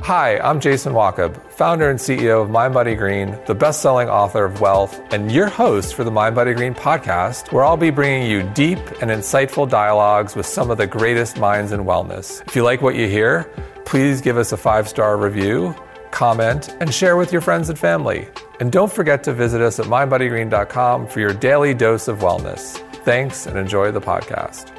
Hi, I'm Jason Wachob, founder and CEO of Mind Body Green, the best-selling author of Wealth, and your host for the Mind Body Green podcast, where I'll be bringing you deep and insightful dialogues with some of the greatest minds in wellness. If you like what you hear, please give us a 5-star review, comment, and share with your friends and family. And don't forget to visit us at mindbodygreen.com for your daily dose of wellness. Thanks, and enjoy the podcast.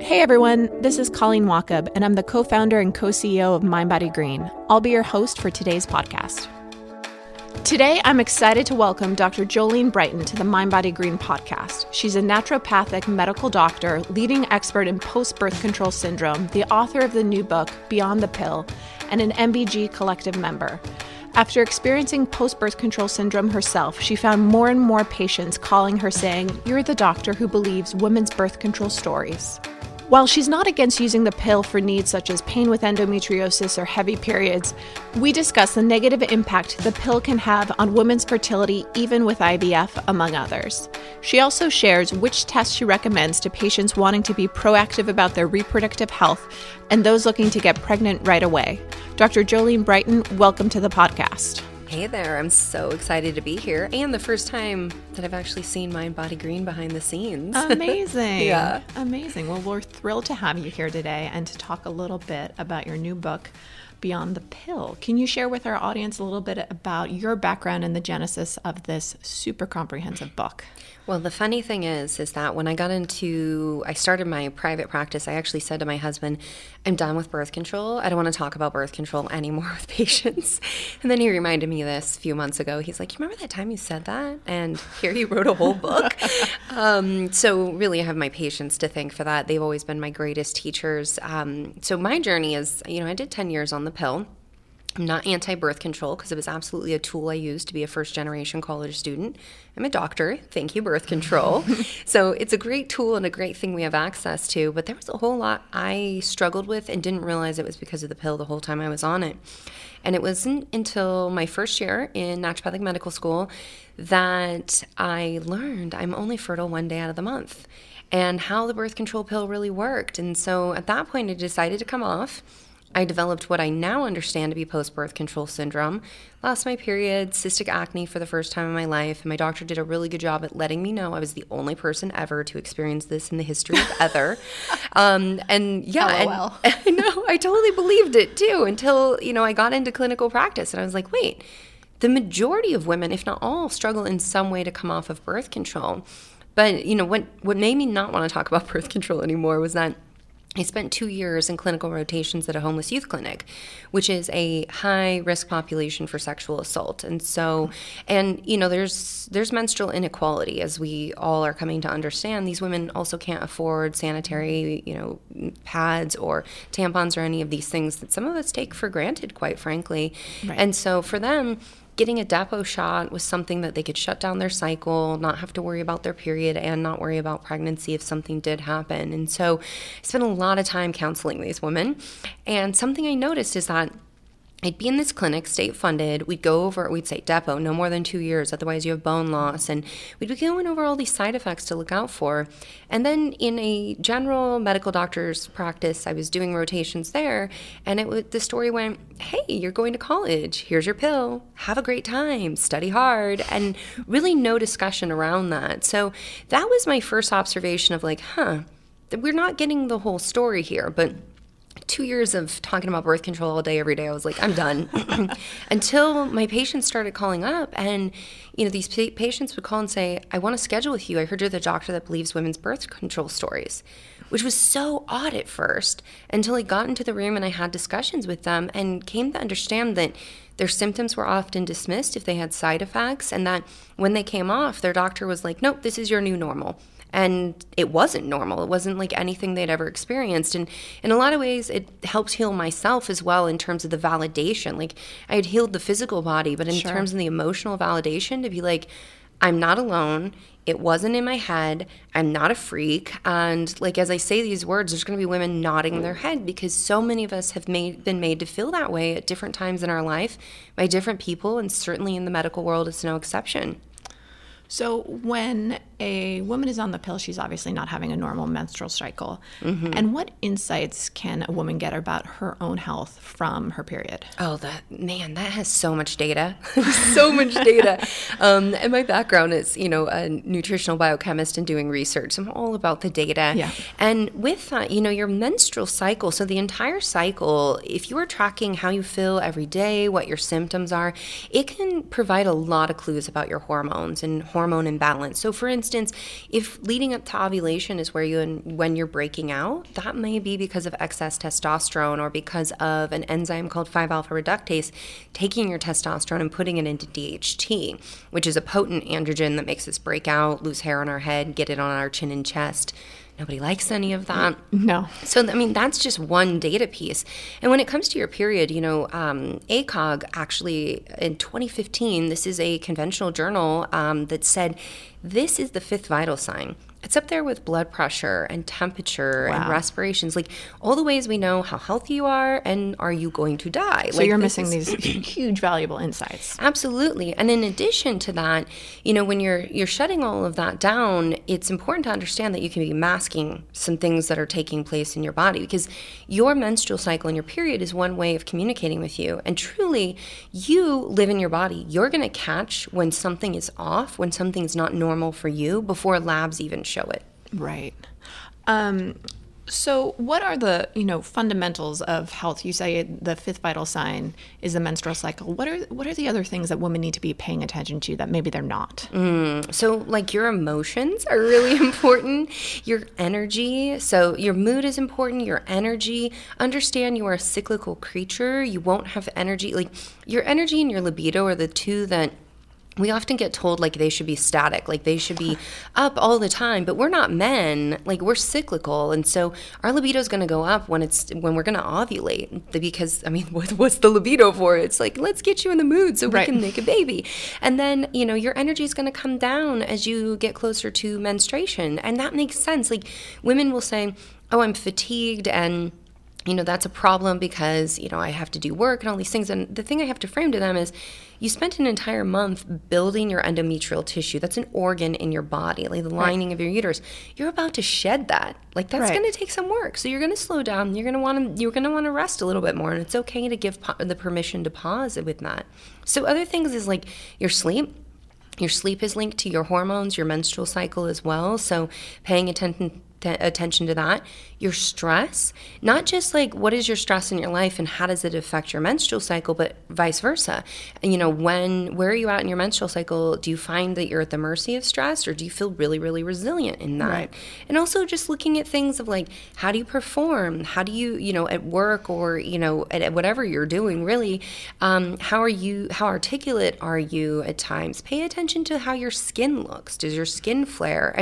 Hey everyone, this is Colleen Wachob, and I'm the co-founder and co-CEO of Mind Body Green. I'll be your host for today's podcast. Today, I'm excited to welcome Dr. Jolene Brighten to the Mind Body Green podcast. She's a naturopathic medical doctor, leading expert in post-birth-control syndrome, the author of the new book, Beyond the Pill, and an MBG Collective member. After experiencing post-birth-control syndrome herself, she found more and more patients calling her saying, "You're the doctor who believes women's birth control stories." While she's not against using the pill for needs such as pain with endometriosis or heavy periods, we discuss the negative impact the pill can have on women's fertility, even with IVF, among others. She also shares which tests she recommends to patients wanting to be proactive about their reproductive health and those looking to get pregnant right away. Dr. Jolene Brighten, welcome to the podcast. Hey there, I'm so excited to be here, and the first time that I've actually seen Mind Body Green behind the scenes. Amazing. Yeah. Amazing. Well, we're thrilled to have you here today and to talk a little bit about your new book, Beyond the Pill. Can you share with our audience a little bit about your background and the genesis of this super comprehensive book? Well, the funny thing is that when I started my private practice, I actually said to my husband, I'm done with birth control. I don't want to talk about birth control anymore with patients. And then he reminded me this a few months ago. He's like, you remember that time you said that? And here he wrote a whole book. So really I have my patients to thank for that. They've always been my greatest teachers. So my journey is, I did 10 years on the pill. I'm not anti-birth control because it was absolutely a tool I used to be a first-generation college student. I'm a doctor. Thank you, birth control. So it's a great tool and a great thing we have access to, but there was a whole lot I struggled with and didn't realize it was because of the pill the whole time I was on it. And it wasn't until my first year in naturopathic medical school that I learned I'm only fertile one day out of the month and how the birth control pill really worked. And so at that point, I decided to come off. I developed what I now understand to be post-birth control syndrome, lost my period, cystic acne for the first time in my life, and my doctor did a really good job at letting me know I was the only person ever to experience this in the history of ever. LOL. And I know, I totally believed it too until, I got into clinical practice and I was like, wait, the majority of women, if not all, struggle in some way to come off of birth control. But, what made me not want to talk about birth control anymore was that I spent 2 years in clinical rotations at a homeless youth clinic, which is a high-risk population for sexual assault. And so, there's menstrual inequality, as we all are coming to understand. These women also can't afford sanitary, pads or tampons or any of these things that some of us take for granted, quite frankly. Right. And so for them, getting a depot shot was something that they could shut down their cycle, not have to worry about their period, and not worry about pregnancy if something did happen. And so I spent a lot of time counseling these women. And something I noticed is that I'd be in this clinic, state-funded, we'd say depot, no more than 2 years, otherwise you have bone loss, and we'd be going over all these side effects to look out for. And then in a general medical doctor's practice, I was doing rotations there, and the story went, hey, you're going to college, here's your pill, have a great time, study hard, and really no discussion around that. So that was my first observation of we're not getting the whole story here, but 2 years of talking about birth control all day, every day, I was like, I'm done. Until my patients started calling up, and these patients would call and say, I want to schedule with you. I heard you're the doctor that believes women's birth control stories, which was so odd at first until I got into the room and I had discussions with them and came to understand that their symptoms were often dismissed if they had side effects, and that when they came off, their doctor was like, nope, this is your new normal. And it wasn't normal. It wasn't like anything they'd ever experienced. And in a lot of ways, it helped heal myself as well in terms of the validation. Like, I had healed the physical body, but in terms of the emotional validation, to be like, I'm not alone. It wasn't in my head. I'm not a freak. And as I say these words, there's going to be women nodding their head because so many of us have been made to feel that way at different times in our life by different people, and certainly in the medical world, it's no exception. So when a woman is on the pill, she's obviously not having a normal menstrual cycle. Mm-hmm. And what insights can a woman get about her own health from her period? Oh, that has so much data, so much data. And my background is, a nutritional biochemist and doing research. I'm all about the data. Yeah. And with that, your menstrual cycle, so the entire cycle, if you are tracking how you feel every day, what your symptoms are, it can provide a lot of clues about your hormones and hormone imbalance. So for instance, if leading up to ovulation is when you're breaking out, that may be because of excess testosterone or because of an enzyme called 5-alpha reductase taking your testosterone and putting it into DHT, which is a potent androgen that makes us break out, lose hair on our head, get it on our chin and chest. Nobody likes any of that. No. So, that's just one data piece. And when it comes to your period, ACOG actually in 2015, this is a conventional journal that said this is the 5th vital sign. It's up there with blood pressure and temperature and respirations, like all the ways we know how healthy you are and are you going to die. So you're missing these huge valuable insights. Absolutely. And in addition to that, when you're shutting all of that down, it's important to understand that you can be masking some things that are taking place in your body, because your menstrual cycle and your period is one way of communicating with you. And truly, you live in your body. You're going to catch when something is off, when something's not normal for you, before labs even show it. Right. So what are the, fundamentals of health? You say the 5th vital sign is the menstrual cycle. What are the other things that women need to be paying attention to that maybe they're not? So your emotions are really important, your energy. So your mood is important, your energy. Understand you are a cyclical creature. You won't have energy. Your energy and your libido are the two that we often get told they should be static, they should be up all the time, but we're not men, we're cyclical. And so our libido is going to go up when we're going to ovulate, because what's the libido for? It's let's get you in the mood so we can make a baby. And then, your energy is going to come down as you get closer to menstruation. And that makes sense. Women will say, oh, I'm fatigued, and that's a problem because, I have to do work and all these things. And the thing I have to frame to them is, you spent an entire month building your endometrial tissue. That's an organ in your body, the lining of your uterus. You're about to shed that. That's going to take some work. So you're going to slow down. You're going to want to rest a little bit more. And it's okay to give the permission to pause with that. So other things is your sleep. Your sleep is linked to your hormones, your menstrual cycle as well. So paying attention to that. Your stress, not just what is your stress in your life and how does it affect your menstrual cycle, but vice versa. And where are you at in your menstrual cycle? Do you find that you're at the mercy of stress, or do you feel really, really resilient in that? Right. And also just looking at things of how do you perform? How do you, at work or, at whatever you're doing really, how articulate are you at times? Pay attention to how your skin looks. Does your skin flare?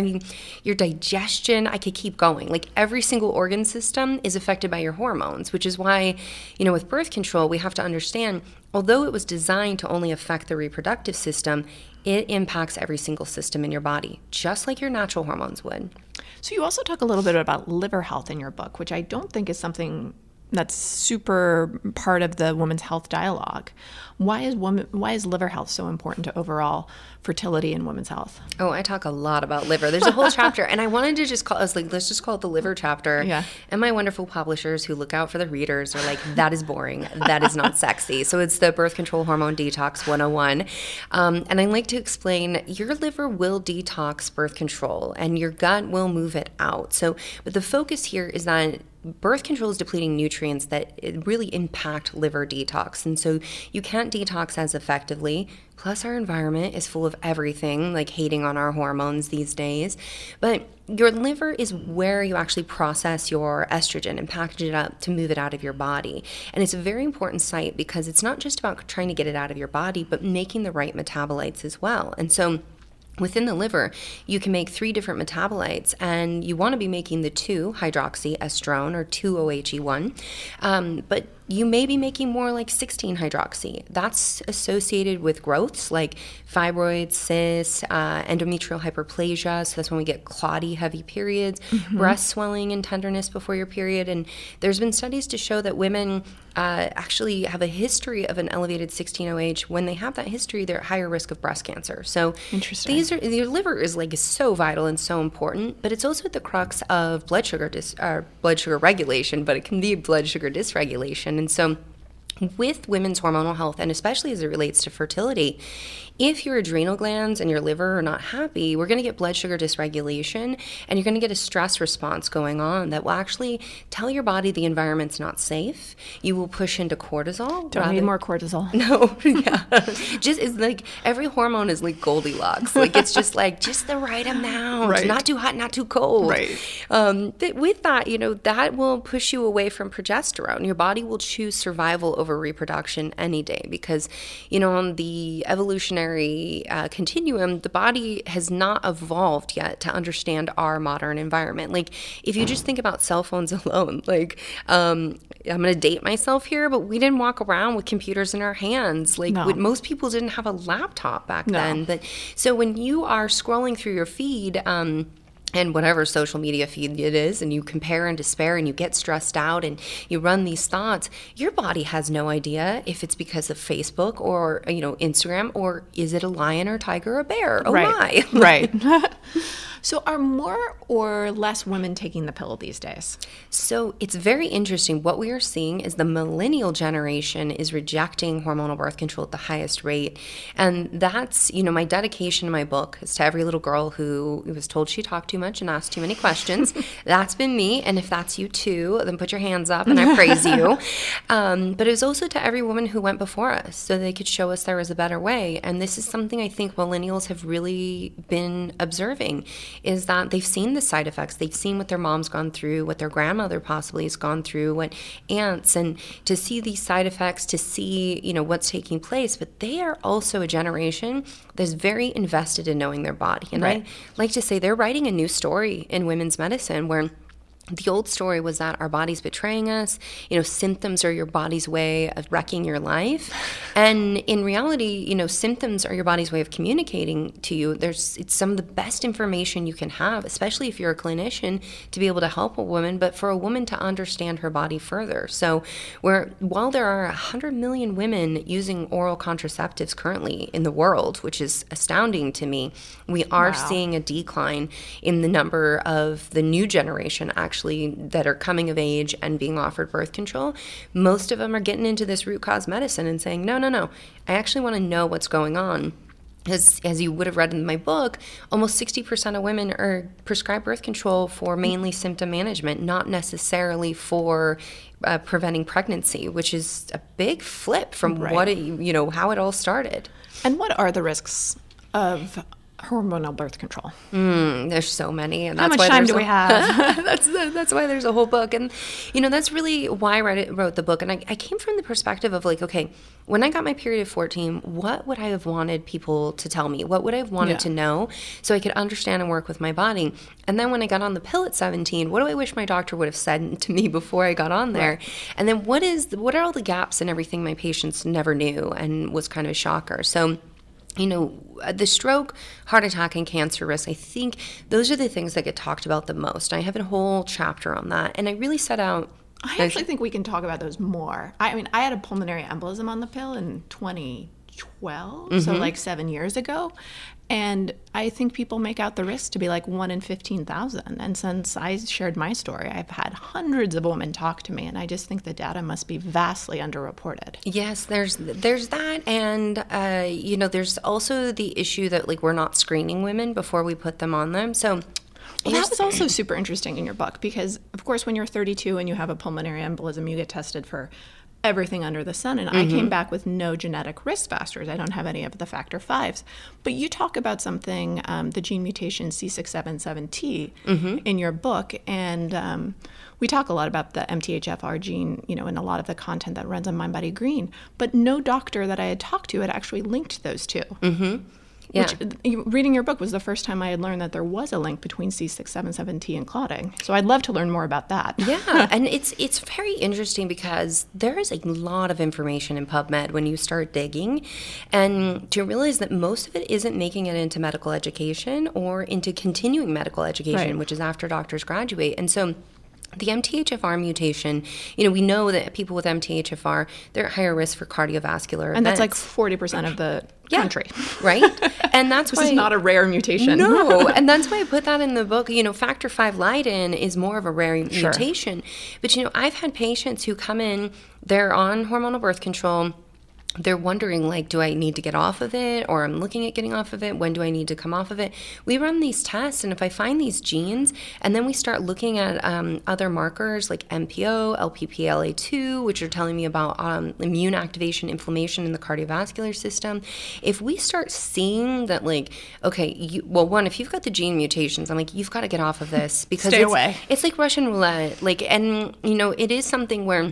Your digestion, I could keep going. Every single organ system is affected by your hormones, which is why, with birth control, we have to understand, although it was designed to only affect the reproductive system, it impacts every single system in your body, just like your natural hormones would. So you also talk a little bit about liver health in your book, which I don't think is something that's super part of the women's health dialogue. Why is liver health so important to overall fertility and women's health? Oh, I talk a lot about liver. There's a whole chapter, and I wanted to just call. I was let's just call it the liver chapter. Yeah. And my wonderful publishers who look out for the readers are that is boring. That is not sexy. So it's the birth control hormone detox 101. And I like to explain your liver will detox birth control, and your gut will move it out. So, but the focus here is that birth control is depleting nutrients that really impact liver detox. And so you can't detox as effectively. Plus, our environment is full of everything, hating on our hormones these days. But your liver is where you actually process your estrogen and package it up to move it out of your body. And it's a very important site because it's not just about trying to get it out of your body, but making the right metabolites as well. And so within the liver, you can make 3 different metabolites, and you want to be making the 2-hydroxyestrone or 2-OHE1. But you may be making more like 16-hydroxy. That's associated with growths like fibroids, cysts, endometrial hyperplasia. So that's when we get clotty, heavy periods, mm-hmm. breast swelling and tenderness before your period. And there's been studies to show that women actually have a history of an elevated 16-OH. When they have that history, they're at higher risk of breast cancer. So these are, your liver is like so vital and so important, but it's also at the crux of blood sugar regulation, but it can be blood sugar dysregulation. And so with women's hormonal health, and especially as it relates to fertility, if your adrenal glands and your liver are not happy, we're going to get blood sugar dysregulation, and you're going to get a stress response going on that will actually tell your body the environment's not safe. You will push into cortisol. Don't need more cortisol. No, yeah. Just, it's like every hormone is like Goldilocks. Like it's just like just the right amount, right. Not too hot, not too cold. Right. With that, you know, that will push you away from progesterone. Your body will choose survival over reproduction any day because, you know, on the evolutionary continuum, the body has not evolved yet to understand our modern environment. Like, if you just think about cell phones alone, like, I'm going to date myself here, but we didn't walk around with computers in our hands. Like, no. Most people didn't have a laptop back no. then. But so when you are scrolling through your feed, and whatever social media feed it is, and you compare and despair and you get stressed out and you run these thoughts, your body has no idea if it's because of Facebook or, you know, Instagram, or is it a lion or tiger or bear? Oh, right. my. Right. So are more or less women taking the pill these days? So it's very interesting. What we are seeing is the millennial generation is rejecting hormonal birth control at the highest rate. And that's, you know, my dedication in my book is to every little girl who was told she talked too much and asked too many questions. That's been me. And if that's you too, then put your hands up and I praise you. But it was also to every woman who went before us so they could show us there was a better way. And this is something I think millennials have really been observing, is that they've seen the side effects. They've seen what their mom's gone through, what their grandmother possibly has gone through, what aunts, and to see these side effects, to see, you know, what's taking place. But they are also a generation that's very invested in knowing their body. And right. I like to say they're writing a new story in women's medicine, where the old story was that our body's betraying us. You know, symptoms are your body's way of wrecking your life. And in reality, you know, symptoms are your body's way of communicating to you. It's some of the best information you can have, especially if you're a clinician, to be able to help a woman, but for a woman to understand her body further. So while there are 100 million women using oral contraceptives currently in the world, which is astounding to me, we are wow. seeing a decline in the number of the new generation actually that are coming of age and being offered birth control. Most of them are getting into this root cause medicine and saying, no, I actually want to know what's going on. As you would have read in my book, almost 60% of women are prescribed birth control for mainly symptom management, not necessarily for preventing pregnancy, which is a big flip from right. what it, you know, how it all started. And what are the risks of hormonal birth control? There's so many, and that's why how much time do we have? That's why there's a whole book, and you know that's really why I wrote the book. And I came from the perspective of like, okay, when I got my period at 14, what would I have wanted people to tell me? What would I have wanted yeah. to know so I could understand and work with my body? And then when I got on the pill at 17, what do I wish my doctor would have said to me before I got on there? Right. And then what are all the gaps in everything my patients never knew, and was kind of a shocker. So, you know, the stroke, heart attack, and cancer risk, I think those are the things that get talked about the most. I have a whole chapter on that, and I really set out. I actually think we can talk about those more. I mean, I had a pulmonary embolism on the pill in 2012, so like 7 years ago, and I think people make out the risk to be like 1 in 15,000, and since I shared my story, I've had hundreds of women talk to me, and I just think the data must be vastly underreported. Yes, there's that, and you know, there's also the issue that like we're not screening women before we put them on them, so... Well, that was also super interesting in your book, because of course when you're 32 and you have a pulmonary embolism, you get tested for everything under the sun, and I came back with no genetic risk factors. I don't have any of the factor fives. But you talk about something, the gene mutation C677T in your book, and we talk a lot about the MTHFR gene, you know, in a lot of the content that runs on Mind Body Green, but no doctor that I had talked to had actually linked those two. which reading your book was the first time I had learned that there was a link between C677T and clotting. So I'd love to learn more about that. Yeah, and it's very interesting because there is a lot of information in PubMed when you start digging, and to realize that most of it isn't making it into medical education or into continuing medical education, which is after doctors graduate. And so the MTHFR mutation, you know, we know that people with MTHFR, they're at higher risk for cardiovascular events. And that's like 40% of the country. Right? And that's why... This is not a rare mutation. No. And that's why I put that in the book. You know, Factor V Leiden is more of a rare mutation. But, you know, I've had patients who come in, they're on hormonal birth control, they're wondering, like, do I need to get off of it? Or I'm looking at getting off of it. When do I need to come off of it? We run these tests, and if I find these genes, and then we start looking at other markers like MPO, LPPLA2, which are telling me about immune activation, inflammation in the cardiovascular system. If we start seeing that, like, okay, well, if you've got the gene mutations, I'm like, you've got to get off of this. Because Stay away. It's like Russian roulette. Like, and, you know, it is something where...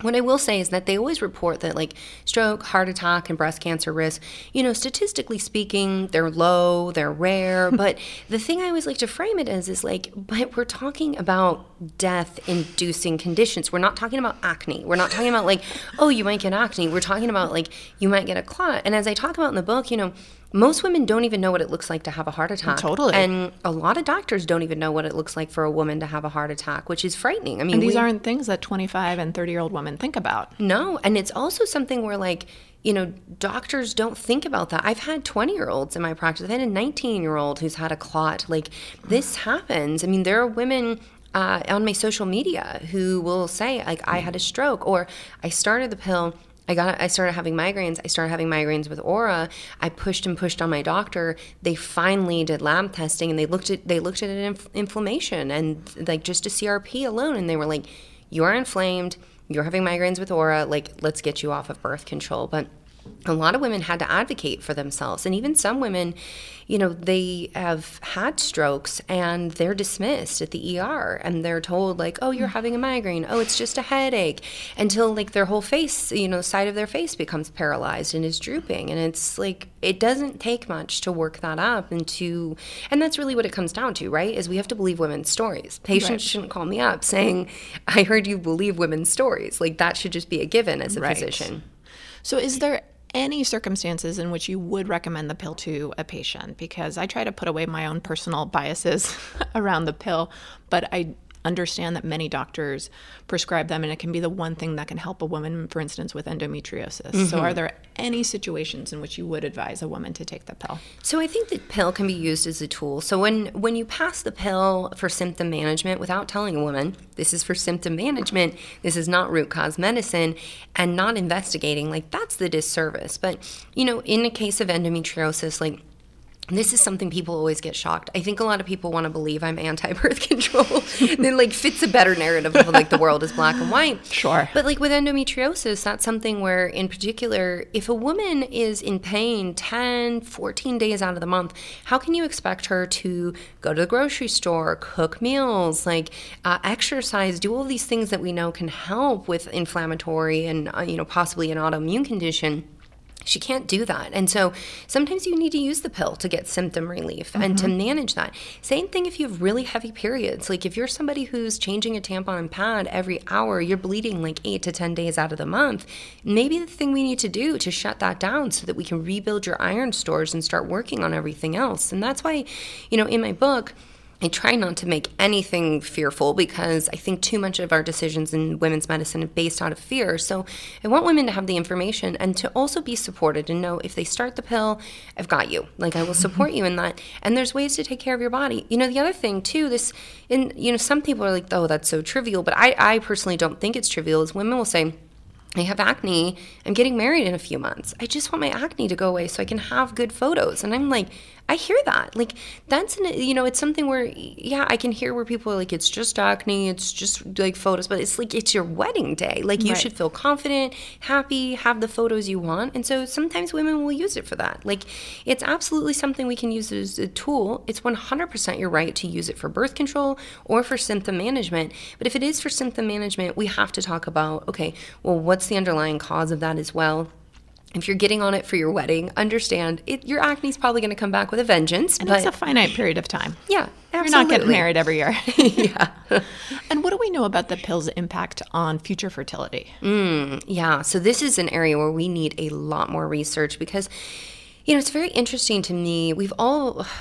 What I will say is that they always report that, like, stroke, heart attack, and breast cancer risk, you know, statistically speaking, they're low, they're rare. But the thing I always like to frame it as is, like, but we're talking about death-inducing conditions. We're not talking about acne. We're not talking about, like, oh, you might get acne. We're talking about, like, you might get a clot. And as I talk about in the book, you know, most women don't even know what it looks like to have a heart attack. Totally. And a lot of doctors don't even know what it looks like for a woman to have a heart attack, which is frightening. I mean, and these aren't things that 25 and 30-year-old women think about. No. And it's also something where, like, you know, doctors don't think about that. I've had 20-year-olds in my practice. I've had a 19-year-old who's had a clot. Like, this happens. I mean, there are women... on my social media who will say, like, I had a stroke, or I started the pill, I started having migraines. I started having migraines with aura. I pushed and pushed on my doctor. They finally did lab testing, and they looked at an inflammation and, like, just a CRP alone, and they were like, you are inflamed, you're having migraines with aura, like, let's get you off of birth control. But a lot of women had to advocate for themselves. And even some women, you know, they have had strokes and they're dismissed at the ER, and they're told, like, oh, you're having a migraine. Oh, it's just a headache, until, like, their whole face, you know, side of their face becomes paralyzed and is drooping. And it's like, it doesn't take much to work that up. And that's really what it comes down to, right? Is we have to believe women's stories. Patients shouldn't call me up saying, I heard you believe women's stories. Like, that should just be a given as a physician. So is there any circumstances in which you would recommend the pill to a patient? Because I try to put away my own personal biases around the pill, but I understand that many doctors prescribe them, and it can be the one thing that can help a woman, for instance, with endometriosis. Mm-hmm. So are there any situations in which you would advise a woman to take the pill? So I think the pill can be used as a tool. So when you pass the pill for symptom management without telling a woman, this is for symptom management, this is not root cause medicine, and not investigating, like, that's the disservice. But, you know, in the case of endometriosis, like, this is something people always get shocked. I think a lot of people want to believe I'm anti-birth control. Then, like, fits a better narrative of, like, the world is black and white. Sure. But, like, with endometriosis, that's something where, in particular, if a woman is in pain 10, 14 days out of the month, how can you expect her to go to the grocery store, cook meals, like, exercise, do all these things that we know can help with inflammatory and, you know, possibly an autoimmune condition? She can't do that. And so sometimes you need to use the pill to get symptom relief and to manage that. Same thing if you have really heavy periods. Like, if you're somebody who's changing a tampon and pad every hour, you're bleeding, like, 8 to 10 days out of the month, maybe the thing we need to do to shut that down so that we can rebuild your iron stores and start working on everything else. And that's why, you know, in my book, I try not to make anything fearful, because I think too much of our decisions in women's medicine are based out of fear. So I want women to have the information and to also be supported and know, if they start the pill, I've got you. Like, I will support you in that. And there's ways to take care of your body. You know, the other thing too, you know, some people are like, oh, that's so trivial. But I personally don't think it's trivial, is women will say, I have acne, I'm getting married in a few months, I just want my acne to go away so I can have good photos. And I'm like, I hear that. Like, that's, you know, it's something where, yeah, I can hear where people are like, it's just acne, it's just, like, photos. But it's like, it's your wedding day. Like, you should feel confident, happy, have the photos you want. And so sometimes women will use it for that. Like, it's absolutely something we can use as a tool. It's 100% your right to use it for birth control or for symptom management. But if it is for symptom management, we have to talk about, okay, well, what's the underlying cause of that as well? If you're getting on it for your wedding, understand it, your acne is probably going to come back with a vengeance. And it's a finite period of time. Yeah, absolutely. You're not getting married every year. Yeah. And what do we know about the pill's impact on future fertility? Yeah, so this is an area where we need a lot more research because, you know, it's very interesting to me.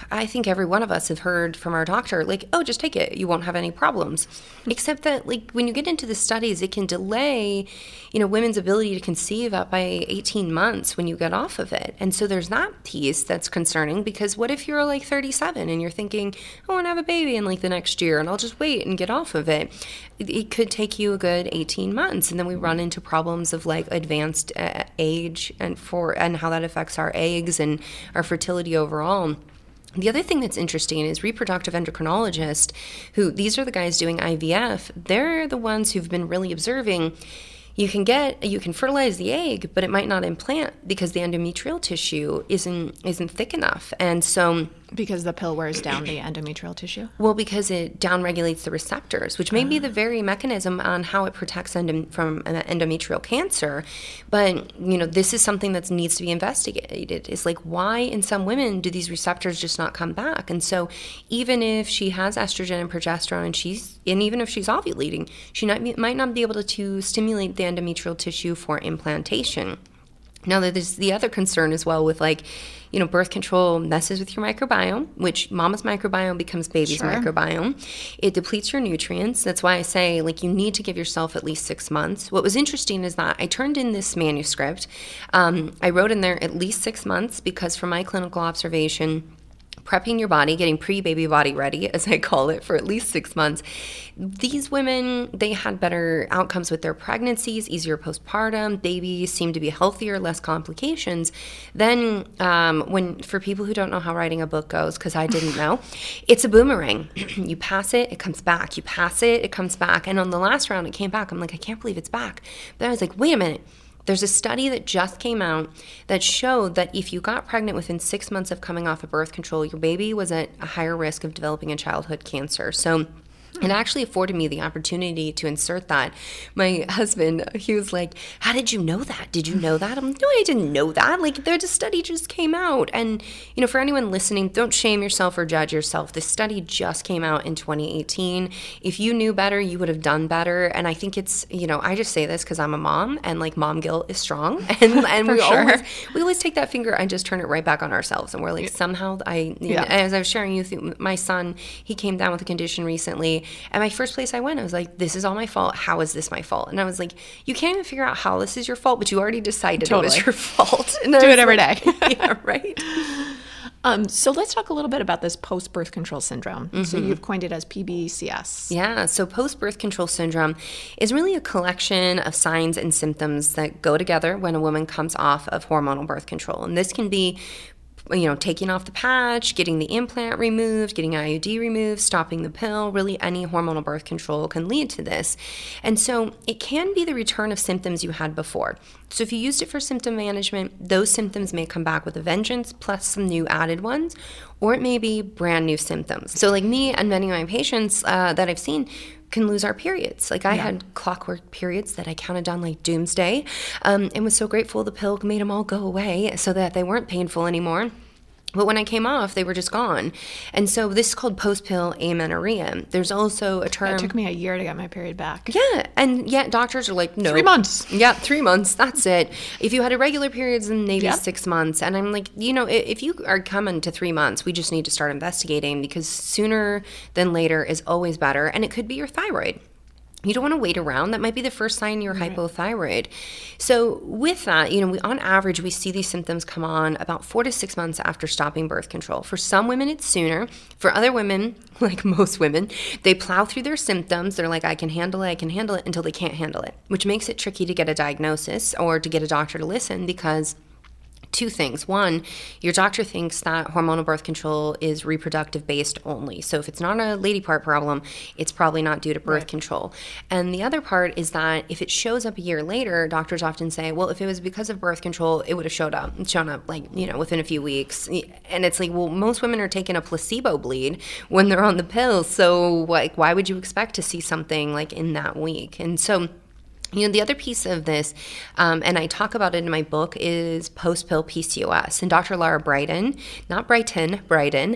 I think every one of us have heard from our doctor, like, oh, just take it. You won't have any problems. Except that, like, when you get into the studies, it can delay, you know, women's ability to conceive up by 18 months when you get off of it. And so there's that piece that's concerning because what if you're like 37 and you're thinking, I want to have a baby in like the next year and I'll just wait and get off of it. It could take you a good 18 months. And then we run into problems of like advanced age and how that affects our eggs and our fertility overall. The other thing that's interesting is reproductive endocrinologists, who these are the guys doing IVF, they're the ones who've been really observing you can fertilize the egg, but it might not implant because the endometrial tissue isn't thick enough. And so because the pill wears down the endometrial tissue? Well, because it downregulates the receptors, which may be the very mechanism on how it protects from endometrial cancer. But, you know, this is something that needs to be investigated. It's like, why in some women do these receptors just not come back? And so even if she has estrogen and progesterone and even if she's ovulating, she might not be able to stimulate the endometrial tissue for implantation. Now, there's the other concern as well with, like, you know, birth control messes with your microbiome, which mama's microbiome becomes baby's microbiome. It depletes your nutrients. That's why I say, like, you need to give yourself at least 6 months. What was interesting is that I turned in this manuscript. I wrote in there at least 6 months because from my clinical observation, prepping your body, getting pre-baby body ready, as I call it, for at least 6 months. These women, they had better outcomes with their pregnancies, easier postpartum, babies seemed to be healthier, less complications. Then for people who don't know how writing a book goes, because I didn't know, it's a boomerang. You pass it, it comes back. You pass it, it comes back. And on the last round, it came back. I'm like, I can't believe it's back. But I was like, wait a minute. There's a study that just came out that showed that if you got pregnant within 6 months of coming off of birth control, your baby was at a higher risk of developing a childhood cancer. So it actually afforded me the opportunity to insert that. My husband, he was like, how did you know that? Did you know that? I'm like, no, I didn't know that. Like, the study just came out. And, you know, for anyone listening, don't shame yourself or judge yourself. This study just came out in 2018. If you knew better, you would have done better. And I think it's, you know, I just say this because I'm a mom and, like, mom guilt is strong. And we always take that finger and just turn it right back on ourselves. And we're like, somehow you know, as I was sharing with you, my son, he came down with a condition recently. And my first place I went, I was like, this is all my fault. How is this my fault? And I was like, you can't even figure out how this is your fault, but you already decided it was your fault. And do it every day. Yeah, right. So let's talk a little bit about this post-birth control syndrome. Mm-hmm. So you've coined it as PBCS. Yeah, so post-birth control syndrome is really a collection of signs and symptoms that go together when a woman comes off of hormonal birth control. And this can be, you know, taking off the patch, getting the implant removed, getting IUD removed, stopping the pill, really any hormonal birth control can lead to this. And so it can be the return of symptoms you had before. So if you used it for symptom management, those symptoms may come back with a vengeance plus some new added ones, or it may be brand new symptoms. So like me and many of my patients that I've seen can lose our periods. Like I had clockwork periods that I counted down like doomsday, and was so grateful the pill made them all go away so that they weren't painful anymore. But when I came off, they were just gone. And so this is called post-pill amenorrhea. There's also a term. It took me a year to get my period back. Yeah. And yet doctors are like, no. 3 months. Yeah, 3 months. That's it. If you had irregular periods, then maybe 6 months. And I'm like, you know, if you are coming to 3 months, we just need to start investigating because sooner than later is always better. And it could be your thyroid. You don't want to wait around. That might be the first sign you're hypothyroid. So with that, you know, on average, we see these symptoms come on about 4 to 6 months after stopping birth control. For some women, it's sooner. For other women, like most women, they plow through their symptoms. They're like, I can handle it, until they can't handle it, which makes it tricky to get a diagnosis or to get a doctor to listen because two things. One, your doctor thinks that hormonal birth control is reproductive based only. So if it's not a lady part problem, it's probably not due to birth control. And the other part is that if it shows up a year later, doctors often say, well, if it was because of birth control, it would have shown up like, you know, within a few weeks. And it's like, well, most women are taking a placebo bleed when they're on the pill. So like, why would you expect to see something like in that week? And so You know, the other piece of this, and I talk about it in my book, is post-pill PCOS. And Dr. Lara Briden, not Brighten, Briden,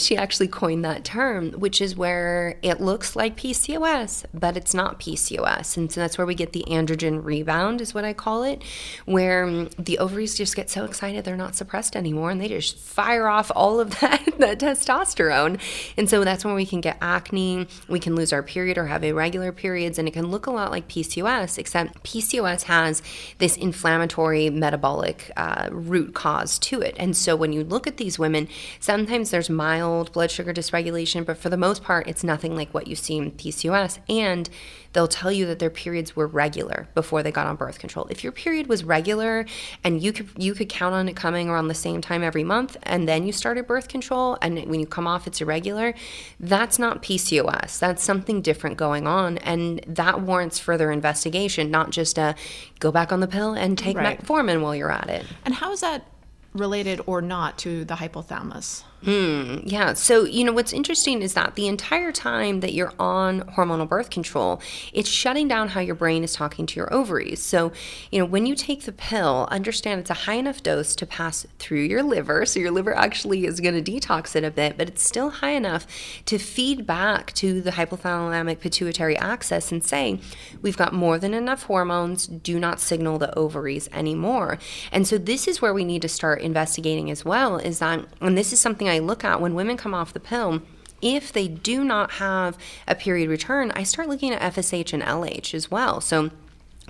she actually coined that term, which is where it looks like PCOS, but it's not PCOS. And so that's where we get the androgen rebound is what I call it, where the ovaries just get so excited they're not suppressed anymore, and they just fire off all of that testosterone. And so that's when we can get acne, we can lose our period or have irregular periods, and it can look a lot like PCOS. Except PCOS has this inflammatory metabolic root cause to it. And so when you look at these women, sometimes there's mild blood sugar dysregulation, but for the most part, it's nothing like what you see in PCOS. And they'll tell you that their periods were regular before they got on birth control. If your period was regular and you could count on it coming around the same time every month, and then you started birth control, and when you come off it's irregular, that's not PCOS. That's something different going on, and that warrants further investigation, not just a go back on the pill and take metformin while you're at it. And how is that related or not to the hypothalamus? Yeah. So, you know, what's interesting is that the entire time that you're on hormonal birth control, it's shutting down how your brain is talking to your ovaries. So, you know, when you take the pill, understand it's a high enough dose to pass through your liver. So your liver actually is going to detox it a bit, but it's still high enough to feed back to the hypothalamic pituitary axis and say, we've got more than enough hormones, do not signal the ovaries anymore. And so this is where we need to start investigating as well, is that, and this is something I look at when women come off the pill, if they do not have a period return, I start looking at FSH and LH as well. So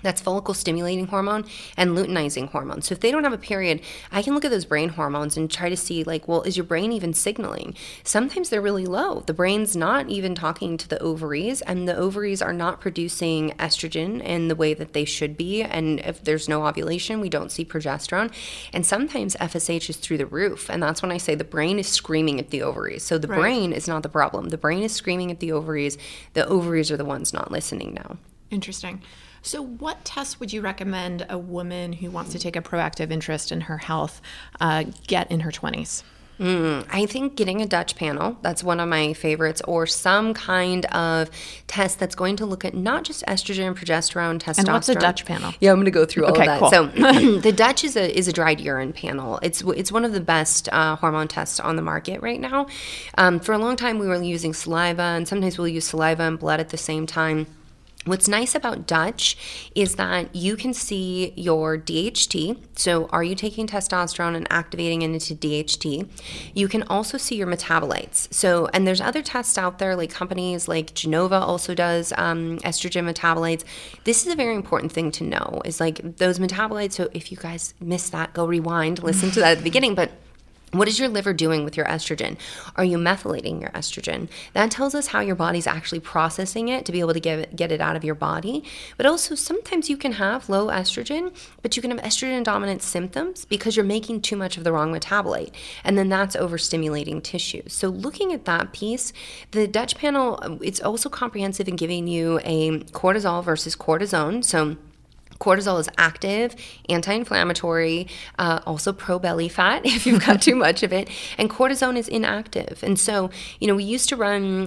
that's follicle stimulating hormone and luteinizing hormone. So if they don't have a period, I can look at those brain hormones and try to see, like, well, is your brain even signaling? Sometimes they're really low. The brain's not even talking to the ovaries, and the ovaries are not producing estrogen in the way that they should be. And if there's no ovulation, we don't see progesterone. And sometimes FSH is through the roof. And that's when I say the brain is screaming at the ovaries. So the brain is not the problem. The brain is screaming at the ovaries. The ovaries are the ones not listening now. Interesting. So what tests would you recommend a woman who wants to take a proactive interest in her health get in her 20s? I think getting a Dutch panel, that's one of my favorites, or some kind of test that's going to look at not just estrogen and progesterone, testosterone. And what's a Dutch panel? Yeah, I'm going to go through all of that. Cool. So the Dutch is a dried urine panel. It's one of the best hormone tests on the market right now. For a long time, we were using saliva, and sometimes we'll use saliva and blood at the same time. What's nice about Dutch is that you can see your DHT. So are you taking testosterone and activating it into DHT? You can also see your metabolites. So, and there's other tests out there, like companies like Genova also does estrogen metabolites. This is a very important thing to know, is like those metabolites. So if you guys missed that, go rewind, listen to that at the beginning. But what is your liver doing with your estrogen? Are you methylating your estrogen? That tells us how your body's actually processing it to be able to get it out of your body. But also sometimes you can have low estrogen, but you can have estrogen dominant symptoms because you're making too much of the wrong metabolite. And then that's overstimulating tissues. So looking at that piece, the Dutch panel, it's also comprehensive in giving you a cortisol versus cortisone. So cortisol is active, anti-inflammatory, also pro-belly fat if you've got too much of it, and cortisone is inactive. And so, you know, we used to run,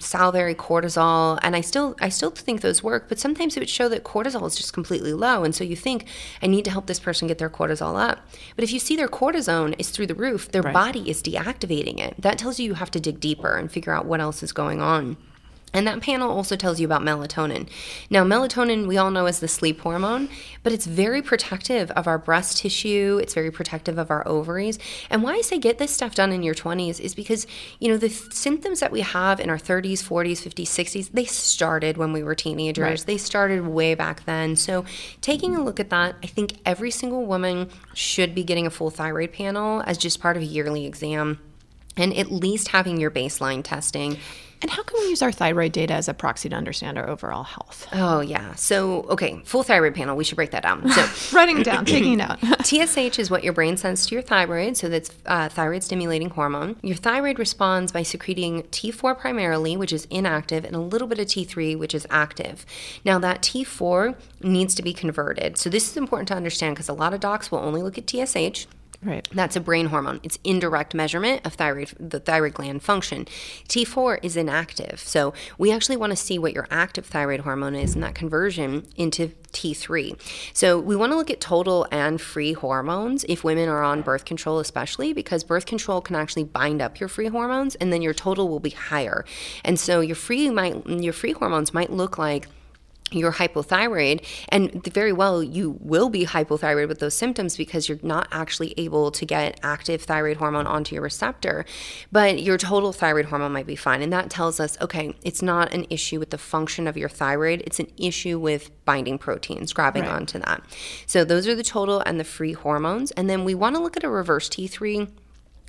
salivary cortisol, and I still think those work, but sometimes it would show that cortisol is just completely low, and so you think, I need to help this person get their cortisol up. But if you see their cortisone is through the roof, their body is deactivating it. That tells you have to dig deeper and figure out what else is going on. And that panel also tells you about melatonin. Now, melatonin, we all know, is the sleep hormone, but it's very protective of our breast tissue. It's very protective of our ovaries. And why I say get this stuff done in your 20s is because, you know, the symptoms that we have in our 30s, 40s, 50s, 60s, they started when we were teenagers. Right. They started way back then. So taking a look at that, I think every single woman should be getting a full thyroid panel as just part of a yearly exam, and at least having your baseline testing. And how can we use our thyroid data as a proxy to understand our overall health? Oh, yeah. So, okay, full thyroid panel. We should break that down. So, writing it down, taking it out. TSH is what your brain sends to your thyroid, so that's thyroid-stimulating hormone. Your thyroid responds by secreting T4 primarily, which is inactive, and a little bit of T3, which is active. Now, that T4 needs to be converted. So this is important to understand because a lot of docs will only look at TSH. Right. That's a brain hormone. It's indirect measurement of the thyroid gland function. T4 is inactive. So we actually want to see what your active thyroid hormone is and that conversion into T3. So we want to look at total and free hormones if women are on birth control, especially because birth control can actually bind up your free hormones and then your total will be higher. And so your free hormones might look like you're hypothyroid, and very well you will be hypothyroid with those symptoms because you're not actually able to get active thyroid hormone onto your receptor, but your total thyroid hormone might be fine. And that tells us, okay, it's not an issue with the function of your thyroid, it's an issue with binding proteins, grabbing right. onto that. So those are the total and the free hormones. And then we want to look at a reverse T3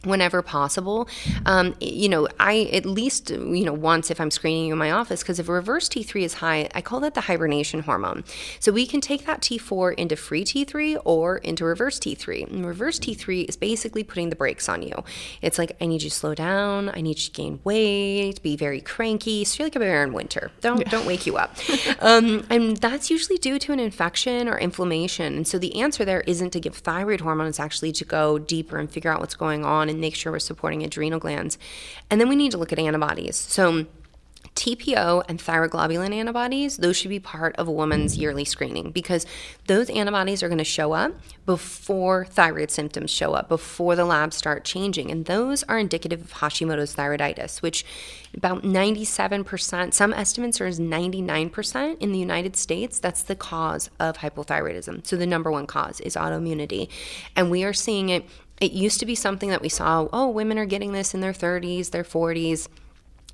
whenever possible. I at least, once if I'm screening you in my office, because if a reverse T3 is high, I call that the hibernation hormone. So we can take that T4 into free T3 or into reverse T3. And reverse T3 is basically putting the brakes on you. It's like, I need you to slow down. I need you to gain weight, be very cranky. So you're like a bear in winter. Don't wake you up. And that's usually due to an infection or inflammation. And so the answer there isn't to give thyroid hormone. It's actually to go deeper and figure out what's going on and make sure we're supporting adrenal glands. And then we need to look at antibodies. So TPO and thyroglobulin antibodies, those should be part of a woman's yearly screening because those antibodies are going to show up before thyroid symptoms show up, before the labs start changing. And those are indicative of Hashimoto's thyroiditis, which about 97%, some estimates are as 99% in the United States, that's the cause of hypothyroidism. So the number one cause is autoimmunity. And we are seeing it. It used to be something that we saw, oh, women are getting this in their 30s, their 40s.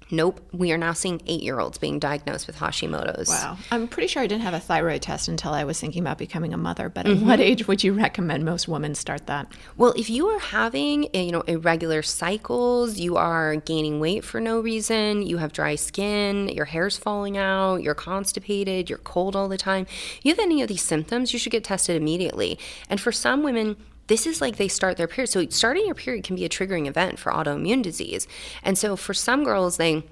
Nope. We are now seeing 8-year-olds being diagnosed with Hashimoto's. Wow. I'm pretty sure I didn't have a thyroid test until I was thinking about becoming a mother, but at what age would you recommend most women start that? Well, if you are having irregular cycles, you are gaining weight for no reason, you have dry skin, your hair's falling out, you're constipated, you're cold all the time, you have any of these symptoms, you should get tested immediately. And for some women, this is like they start their period. So starting your period can be a triggering event for autoimmune disease. And so for some girls, they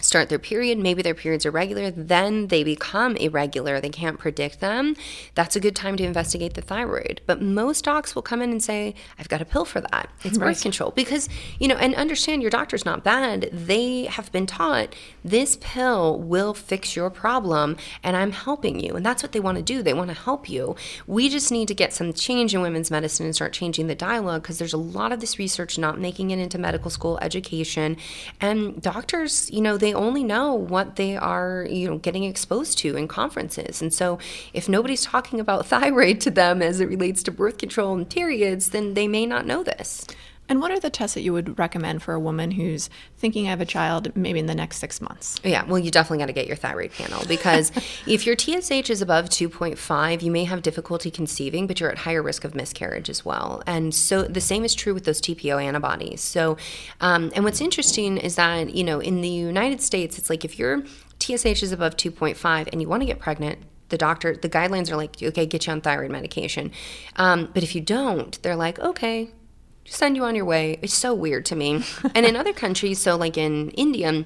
start their period, maybe their periods are regular, then they become irregular, they can't predict them. That's a good time to investigate the thyroid. But most docs will come in and say, I've got a pill for that. It's birth control. Because, and understand your doctor's not bad. They have been taught this pill will fix your problem and I'm helping you. And that's what they want to do. They want to help you. We just need to get some change in women's medicine and start changing the dialogue because there's a lot of this research not making it into medical school education. And doctors, they only know what they are, getting exposed to in conferences. And so if nobody's talking about thyroid to them as it relates to birth control and periods, then they may not know this. And what are the tests that you would recommend for a woman who's thinking I have a child maybe in the next 6 months? Yeah, well, you definitely got to get your thyroid panel because if your TSH is above 2.5, you may have difficulty conceiving, but you're at higher risk of miscarriage as well. And so the same is true with those TPO antibodies. So, and what's interesting is that, in the United States, it's like if your TSH is above 2.5 and you want to get pregnant, the guidelines are like, okay, get you on thyroid medication. But if you don't, they're like, okay, send you on your way. It's so weird to me. And in other countries, so like in India,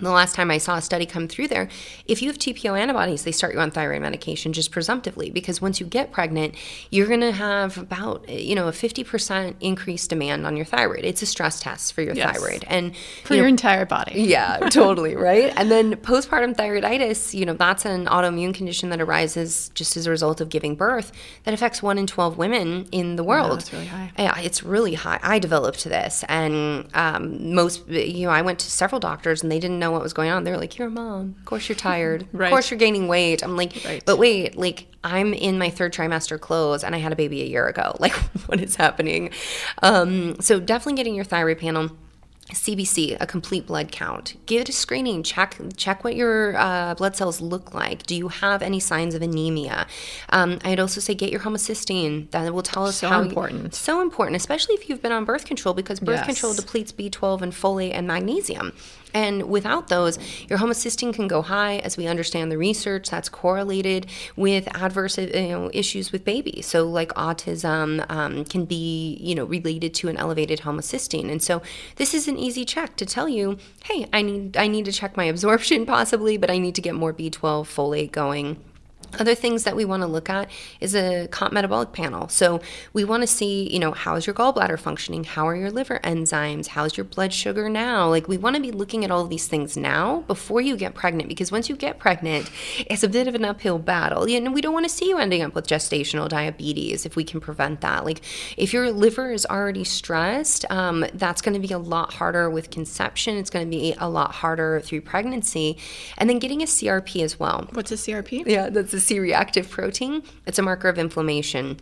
the last time I saw a study come through there, if you have TPO antibodies, they start you on thyroid medication just presumptively because once you get pregnant, you're going to have about, a 50% increased demand on your thyroid. It's a stress test for your thyroid. And for your entire body. Yeah, totally, right? And then postpartum thyroiditis, that's an autoimmune condition that arises just as a result of giving birth that affects 1 in 12 women in the world. That's really high. Yeah, it's really high. I developed this. And I went to several doctors and they didn't know what was going on. They're like, you're a mom, of course you're tired, right. Of course you're gaining weight. I'm like, right. But wait, like I'm in my third trimester clothes and I had a baby a year ago. Like, what is happening? So definitely getting your thyroid panel. CBC, a complete blood count. Give it a screening. Check what your blood cells look like. Do you have any signs of anemia? I'd also say get your homocysteine. That will tell us so important, especially if you've been on birth control, because birth control depletes B12 and folate and magnesium. And without those, your homocysteine can go high. As we understand the research, that's correlated with adverse issues with babies. So like autism can be related to an elevated homocysteine. And so this is an easy check to tell you, hey, I need to check my absorption possibly, but I need to get more B12 folate going. Other things that we want to look at is a comp metabolic panel. So we want to see, you know, how's your gallbladder functioning? How are your liver enzymes? How's your blood sugar now? Like, we want to be looking at all of these things now before you get pregnant, because once you get pregnant, it's a bit of an uphill battle. You know, we don't want to see you ending up with gestational diabetes if we can prevent that. Like, if your liver is already stressed, that's going to be a lot harder with conception. It's going to be a lot harder through pregnancy. And then getting a CRP as well. What's a CRP? Yeah, that's a C-reactive protein. It's a marker of inflammation.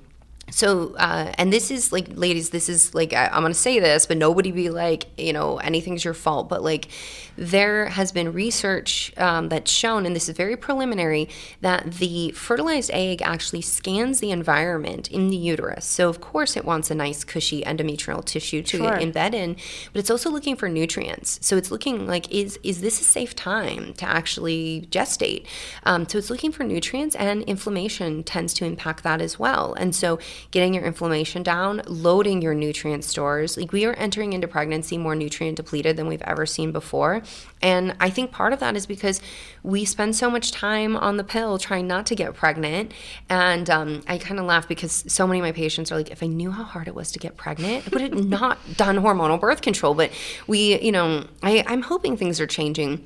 So, and this is like, ladies, this is like, I'm going to say this, but nobody be like, you know, anything's your fault. But like, there has been research that's shown, and this is very preliminary, that the fertilized egg actually scans the environment in the uterus. So of course it wants a nice cushy endometrial tissue to embed in, but it's also looking for nutrients. So it's looking like, is this a safe time to actually gestate? So it's looking for nutrients, and inflammation tends to impact that as well. And so getting your inflammation down, loading your nutrient stores. Like, we are entering into pregnancy more nutrient depleted than we've ever seen before. And I think part of that is because we spend so much time on the pill trying not to get pregnant. And I kind of laugh because so many of my patients are like, if I knew how hard it was to get pregnant, I would have not done hormonal birth control. But we, you know, I'm hoping things are changing.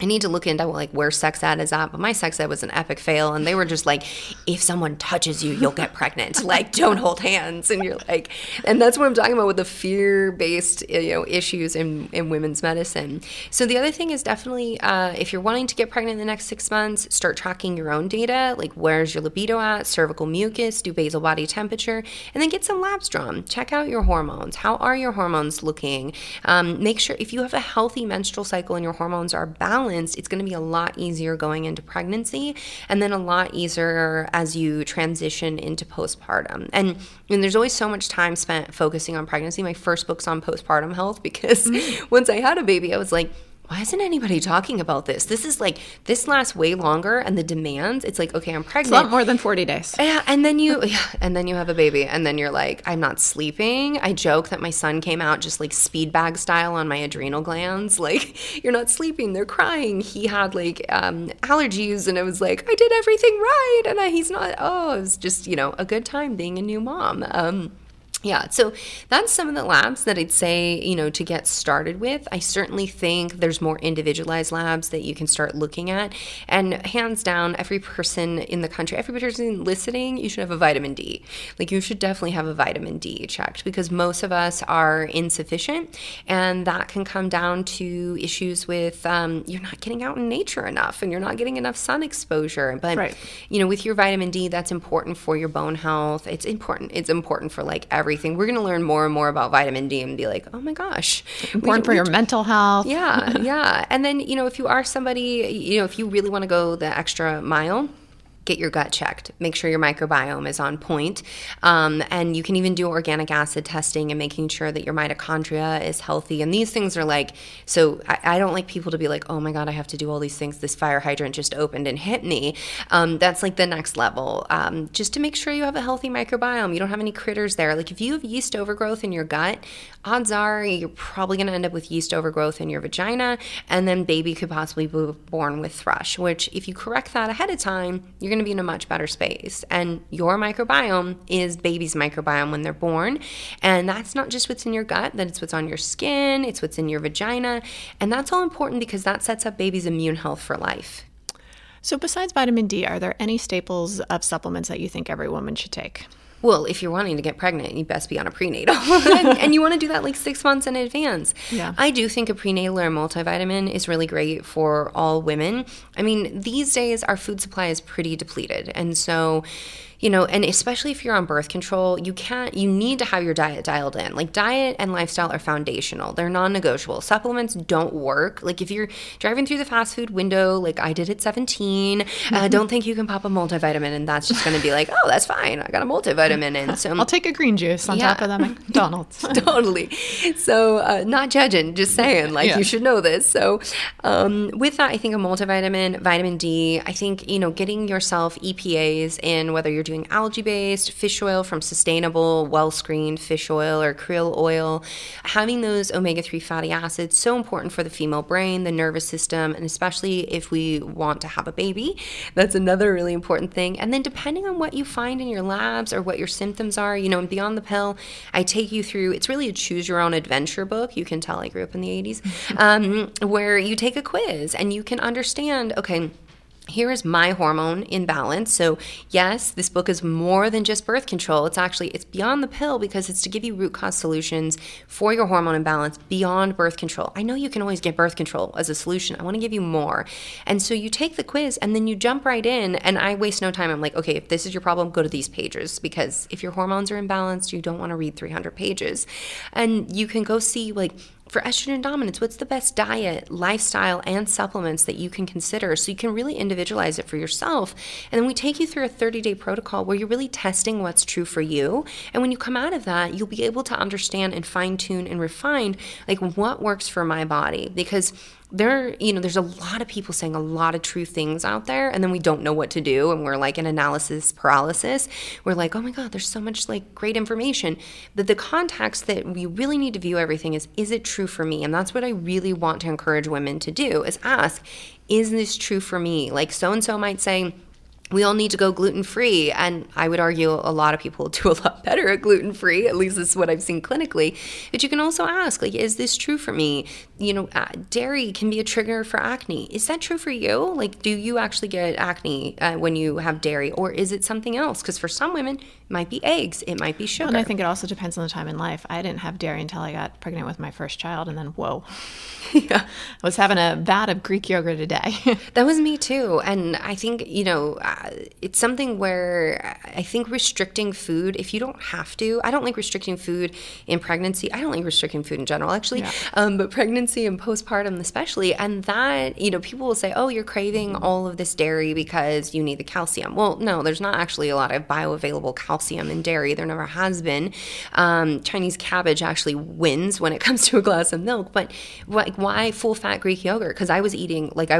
I need to look into like where sex ed is at, but my sex ed was an epic fail, and they were just like, if someone touches you, you'll get pregnant. Like, don't hold hands. And you're like, and that's what I'm talking about with the fear-based, you know, issues in women's medicine. So the other thing is definitely, if you're wanting to get pregnant in the next 6 months, start tracking your own data. Like, where's your libido at? Cervical mucus, do basal body temperature, and then get some labs drawn. Check out your hormones. How are your hormones looking? Make sure if you have a healthy menstrual cycle and your hormones are balanced, it's going to be a lot easier going into pregnancy, and then a lot easier as you transition into postpartum. And there's always so much time spent focusing on pregnancy. My first book's on postpartum health, because once I had a baby, I was like, why isn't anybody talking about this? This is like, this lasts way longer, and the demands, it's like, okay, I'm pregnant. It's a lot more than 40 days. Yeah, and then you have a baby, and then you're like, I'm not sleeping. I joke that my son came out just like speed bag style on my adrenal glands. Like, you're not sleeping. They're crying. He had like allergies, and I was like, I did everything right, and he's not. Oh, it was just, you know, a good time being a new mom. Yeah, so that's some of the labs that I'd say, you know, to get started with. I certainly think there's more individualized labs that you can start looking at. And hands down, every person in the country, every person listening, you should have a vitamin D. Like, you should definitely have a vitamin D checked, because most of us are insufficient. And that can come down to issues with you're not getting out in nature enough, and you're not getting enough sun exposure. But, you know, with your vitamin D, that's important for your bone health. It's important for, like, everything. We're going to learn more and more about vitamin D and be like, oh my gosh. Important for your mental health. Yeah, yeah. And then, you know, if you are somebody, you know, if you really want to go the extra mile, get your gut checked. Make sure your microbiome is on point. And you can even do organic acid testing and making sure that your mitochondria is healthy. And these things are like, so I don't like people to be like, oh my God, I have to do all these things. This fire hydrant just opened and hit me. That's like the next level. Just to make sure you have a healthy microbiome. You don't have any critters there. Like, if you have yeast overgrowth in your gut, odds are you're probably going to end up with yeast overgrowth in your vagina. And then baby could possibly be born with thrush, which if you correct that ahead of time, you're going to be in a much better space. And your microbiome is baby's microbiome when they're born. And that's not just what's in your gut, that it's what's on your skin, it's what's in your vagina. And that's all important because that sets up baby's immune health for life. So besides vitamin D, are there any staples of supplements that you think every woman should take? Well, if you're wanting to get pregnant, you best be on a prenatal. and you want to do that like 6 months in advance. Yeah. I do think a prenatal or multivitamin is really great for all women. I mean, these days our food supply is pretty depleted. And so, you know, and especially if you're on birth control, you need to have your diet dialed in. Like, diet and lifestyle are foundational. They're non-negotiable. Supplements don't work. Like, if you're driving through the fast food window, like I did at 17, don't think you can pop a multivitamin and that's just going to be like, oh, that's fine. I got a multivitamin. vitamin in. So I'll take a green juice on top of that McDonald's. Totally. So not judging, just saying, like, you should know this. So with that, I think a multivitamin, vitamin D, I think, you know, getting yourself EPAs in, whether you're doing algae-based, fish oil from sustainable, well-screened fish oil or krill oil, having those omega-3 fatty acids, so important for the female brain, the nervous system, and especially if we want to have a baby. That's another really important thing. And then depending on what you find in your labs or what your symptoms are, you know, and Beyond the Pill, I take you through, it's really a choose your own adventure book. You can tell I grew up in the 80s, where you take a quiz and you can understand, okay, here is my hormone imbalance. So yes, this book is more than just birth control. It's actually, it's Beyond the Pill because it's to give you root cause solutions for your hormone imbalance beyond birth control. I know you can always get birth control as a solution. I want to give you more. And so you take the quiz and then you jump right in, and I waste no time. I'm like, okay, if this is your problem, go to these pages, because if your hormones are imbalanced, you don't want to read 300 pages. And you can go see, like, for estrogen dominance, what's the best diet, lifestyle, and supplements that you can consider? So you can really individualize it for yourself. And then we take you through a 30-day protocol where you're really testing what's true for you. And when you come out of that, you'll be able to understand and fine-tune and refine, like, what works for my body. Because there, you know, there's a lot of people saying a lot of true things out there, and then we don't know what to do, and we're like in analysis paralysis. We're like, oh my God, there's so much, like, great information. But the context that we really need to view everything is it true for me? And that's what I really want to encourage women to do, is ask, is this true for me? Like, so-and-so might say, we all need to go gluten-free, and I would argue a lot of people do a lot better at gluten-free, at least this is what I've seen clinically. But you can also ask, like, is this true for me? You know, dairy can be a trigger for acne. Is that true for you? Like, do you actually get acne when you have dairy, or is it something else? Because for some women, it might be eggs, it might be sugar. Well, and I think it also depends on the time in life. I didn't have dairy until I got pregnant with my first child, and then, whoa, yeah, I was having a vat of Greek yogurt a day. That was me too. And I think, you know, it's something where I think restricting food, if you don't have to, I don't like restricting food in pregnancy. I don't like restricting food in general, actually, but pregnancy and postpartum especially. And that, you know, people will say, oh, you're craving all of this dairy because you need the calcium. Well, no, there's not actually a lot of bioavailable calcium in dairy. There never has been. Chinese cabbage actually wins when it comes to a glass of milk. But why full fat Greek yogurt? Because I was eating like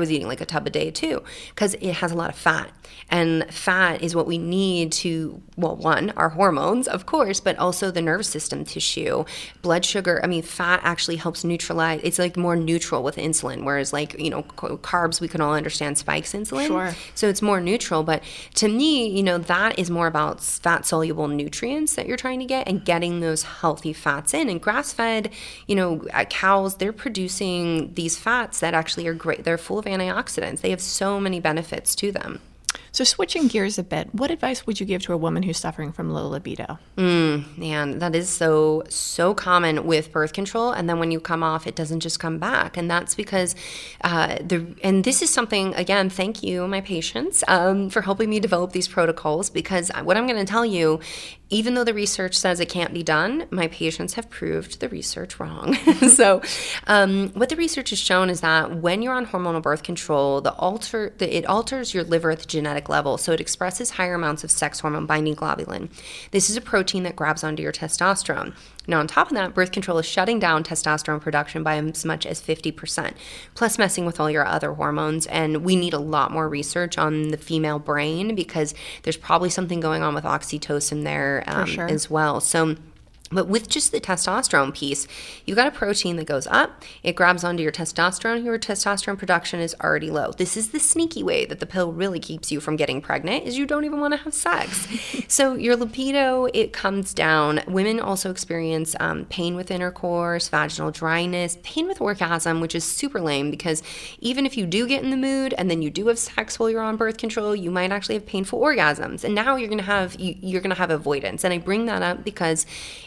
a tub a day too, because it has a lot of fat. And fat is what we need to, well, one, our hormones, of course, but also the nervous system tissue, blood sugar. I mean, fat actually helps neutralize. It's like more neutral with insulin, whereas, like, you know, carbs, we can all understand spikes insulin. Sure. So it's more neutral. But to me, you know, that is more about fat-soluble nutrients that you're trying to get and getting those healthy fats in. And grass-fed, you know, cows, they're producing these fats that actually are great. They're full of antioxidants. They have so many benefits to them. So switching gears a bit, what advice would you give to a woman who's suffering from low libido? Man, that is so common with birth control. And then when you come off, it doesn't just come back. And that's because and this is something, again, thank you, my patients, for helping me develop these protocols, because what I'm going to tell you, even though the research says it can't be done, my patients have proved the research wrong. So what the research has shown is that when you're on hormonal birth control, it alters your liver at the genetic level. So it expresses higher amounts of sex hormone binding globulin. This is a protein that grabs onto your testosterone. Now, on top of that, birth control is shutting down testosterone production by as much as 50%, plus messing with all your other hormones. And we need a lot more research on the female brain, because there's probably something going on with oxytocin there as well. So, but with just the testosterone piece, you've got a protein that goes up, it grabs onto your testosterone, your testosterone production is already low. This is the sneaky way that the pill really keeps you from getting pregnant, is you don't even want to have sex. So your libido, it comes down. Women also experience pain with intercourse, vaginal dryness, pain with orgasm, which is super lame, because even if you do get in the mood and then you do have sex while you're on birth control, you might actually have painful orgasms. And now you're going to have avoidance. And I bring that up because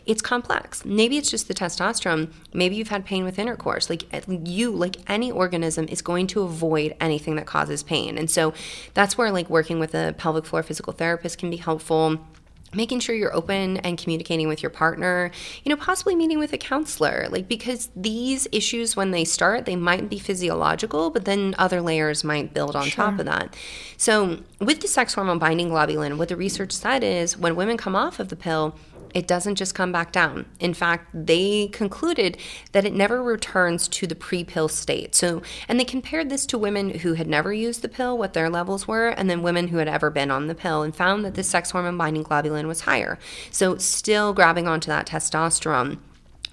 it's complex. Maybe it's just the testosterone. Maybe you've had pain with intercourse. Like you, like any organism, is going to avoid anything that causes pain. And so that's where, like, working with a pelvic floor physical therapist can be helpful. making sure you're open and communicating with your partner, you know, possibly meeting with a counselor, like, because these issues, when they start, they might be physiological, but then other layers might build on top of that. So with the sex hormone binding globulin, what the research said is when women come off of the pill, it doesn't just come back down. In fact, they concluded that it never returns to the pre-pill state. So, and they compared this to women who had never used the pill, what their levels were, and then women who had ever been on the pill, and found that the sex hormone binding globulin was higher. So still grabbing onto that testosterone.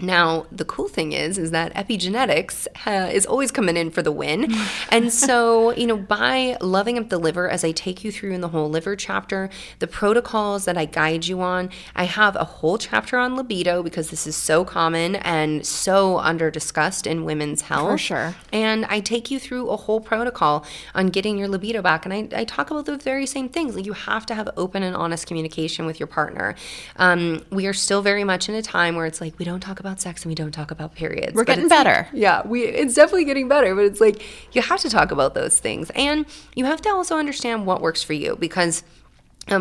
Now, the cool thing is that epigenetics is always coming in for the win. And so, you know, by loving up the liver, as I take you through in the whole liver chapter, the protocols that I guide you on, I have a whole chapter on libido, because this is so common and so under discussed in women's health. For sure. And I take you through a whole protocol on getting your libido back. And I talk about the very same things. Like, you have to have open and honest communication with your partner. We are still very much in a time where it's like, we don't talk about sex and we don't talk about periods. We're getting better. Yeah, it's definitely getting better, but it's like you have to talk about those things. And you have to also understand what works for you, because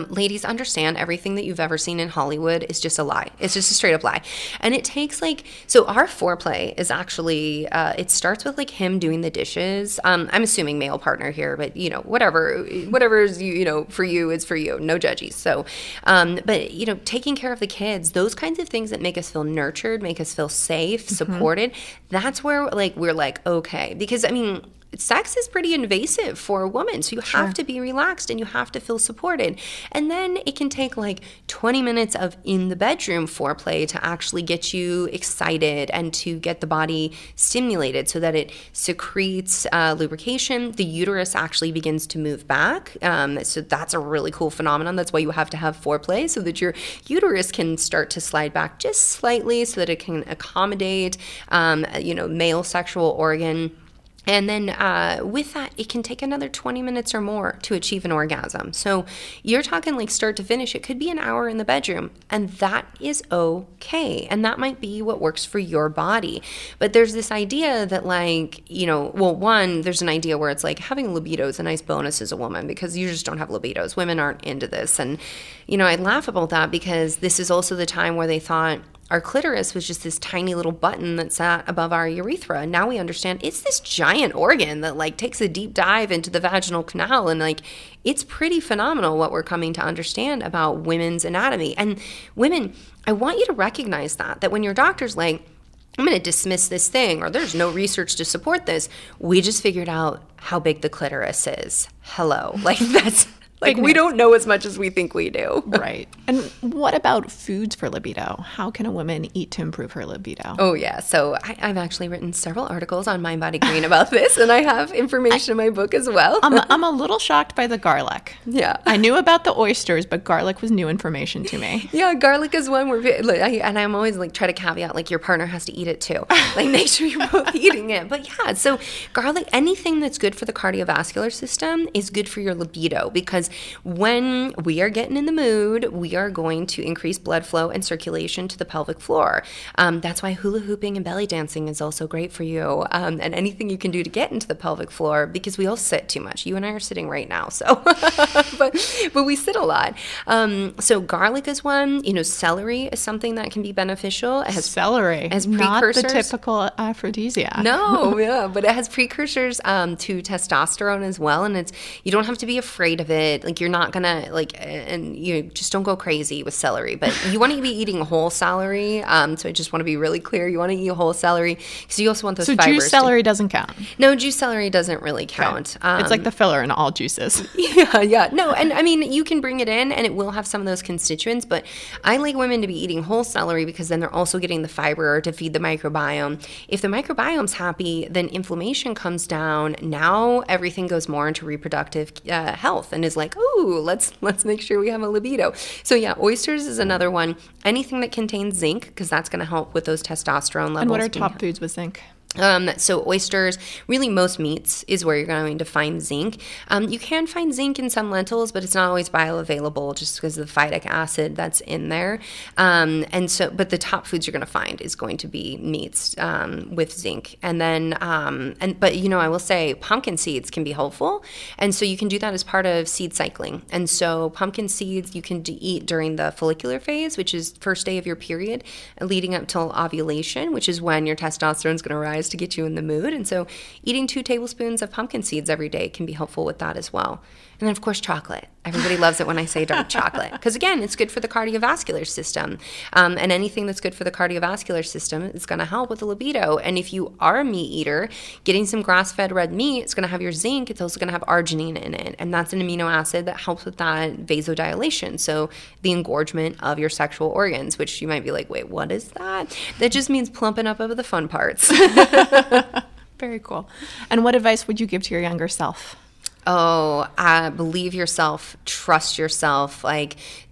ladies, understand everything that you've ever seen in Hollywood is just a lie. It's just a straight up lie. And it takes so our foreplay is actually, it starts with him doing the dishes. I'm assuming male partner here, but whatever is, for you is for you. No judgies. So, but taking care of the kids, those kinds of things that make us feel nurtured, make us feel safe, supported. That's where we're okay, because sex is pretty invasive for a woman, so you have to be relaxed and you have to feel supported. And then it can take 20 minutes of in the bedroom foreplay to actually get you excited and to get the body stimulated so that it secretes lubrication. The uterus actually begins to move back, so that's a really cool phenomenon. That's why you have to have foreplay, so that your uterus can start to slide back just slightly so that it can accommodate male sexual organ. And then with that, it can take another 20 minutes or more to achieve an orgasm. So you're talking start to finish. It could be an hour in the bedroom, and that is okay. And that might be what works for your body. But there's this idea that there's an idea where it's having libido is a nice bonus as a woman, because you just don't have libidos. Women aren't into this. And, I laugh about that, because this is also the time where they thought our clitoris was just this tiny little button that sat above our urethra. And now we understand it's this giant organ that takes a deep dive into the vaginal canal, and it's pretty phenomenal what we're coming to understand about women's anatomy. And women, I want you to recognize that when your doctor's I'm going to dismiss this thing, or there's no research to support this, we just figured out how big the clitoris is. Hello. That's we don't know as much as we think we do. Right. And what about foods for libido? How can a woman eat to improve her libido? Oh, yeah. So I've actually written several articles on Mind Body Green about this, and I have information in my book as well. I'm a little shocked by the garlic. Yeah. I knew about the oysters, but garlic was new information to me. Yeah, garlic is one where, and I'm always try to caveat, your partner has to eat it too. Make sure you're both eating it. But yeah, so garlic, anything that's good for the cardiovascular system is good for your libido, because when we are getting in the mood, we are going to increase blood flow and circulation to the pelvic floor. That's why hula hooping and belly dancing is also great for you, and anything you can do to get into the pelvic floor, because we all sit too much. You and I are sitting right now, so but we sit a lot. So garlic is one. Celery is something that can be beneficial. It has celery as precursors. Not the typical aphrodisiac. No, yeah, but it has precursors to testosterone as well, and you don't have to be afraid of it. You're not gonna and you just don't go crazy with celery, but you want to be eating whole celery. So I just want to be really clear. You want to eat whole celery because you also want those fibers. So juice celery doesn't count. No, juice celery doesn't really count. Okay. It's the filler in all juices. Yeah. No, and you can bring it in and it will have some of those constituents, but I like women to be eating whole celery because then they're also getting the fiber to feed the microbiome. If the microbiome's happy, then inflammation comes down. Now everything goes more into reproductive health and is let's make sure we have a libido. So yeah, oysters is another one. Anything that contains zinc, because that's going to help with those testosterone levels. And what are top foods with zinc? So oysters, really most meats is where you're going to find zinc. You can find zinc in some lentils, but it's not always bioavailable just because of the phytic acid that's in there. But the top foods you're going to find is going to be meats with zinc. And then, I will say pumpkin seeds can be helpful. And so you can do that as part of seed cycling. And so pumpkin seeds you can eat during the follicular phase, which is first day of your period, leading up till ovulation, which is when your testosterone is going to rise to get you in the mood. And so eating 2 tablespoons of pumpkin seeds every day can be helpful with that as well. And then, of course, chocolate. Everybody loves it when I say dark chocolate because, again, it's good for the cardiovascular system. And anything that's good for the cardiovascular system is going to help with the libido. And if you are a meat eater, getting some grass-fed red meat, it's going to have your zinc. It's also going to have arginine in it. And that's an amino acid that helps with that vasodilation, so the engorgement of your sexual organs, which you might be like, wait, what is that? That just means plumping up of the fun parts. Very cool. And what advice would you give to your younger self? Believe yourself, trust yourself,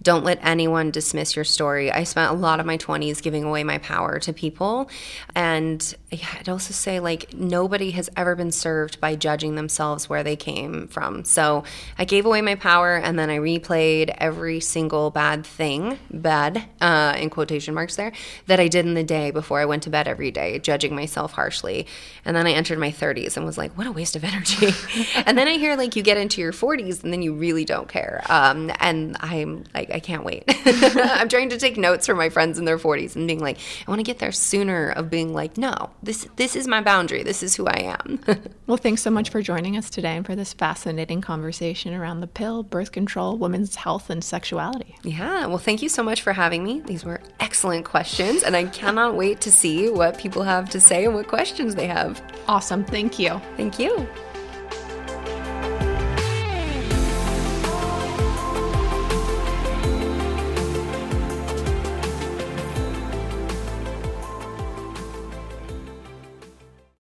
don't let anyone dismiss your story. I spent a lot of my 20s giving away my power to people. And yeah, I'd also say nobody has ever been served by judging themselves where they came from. So I gave away my power and then I replayed every single bad thing, in quotation marks there, that I did in the day before I went to bed every day, judging myself harshly. And then I entered my 30s and was like, what a waste of energy. And then I hear you get into your 40s and then you really don't care. And I'm I can't wait. I'm trying to take notes from my friends in their 40s and being like, I want to get there sooner, of being like, no, this is my boundary. This is who I am. Well, thanks so much for joining us today and for this fascinating conversation around the pill, birth control, women's health, and sexuality. Yeah. Well, thank you so much for having me. These were excellent questions, and I cannot wait to see what people have to say and what questions they have. Awesome. Thank you. Thank you.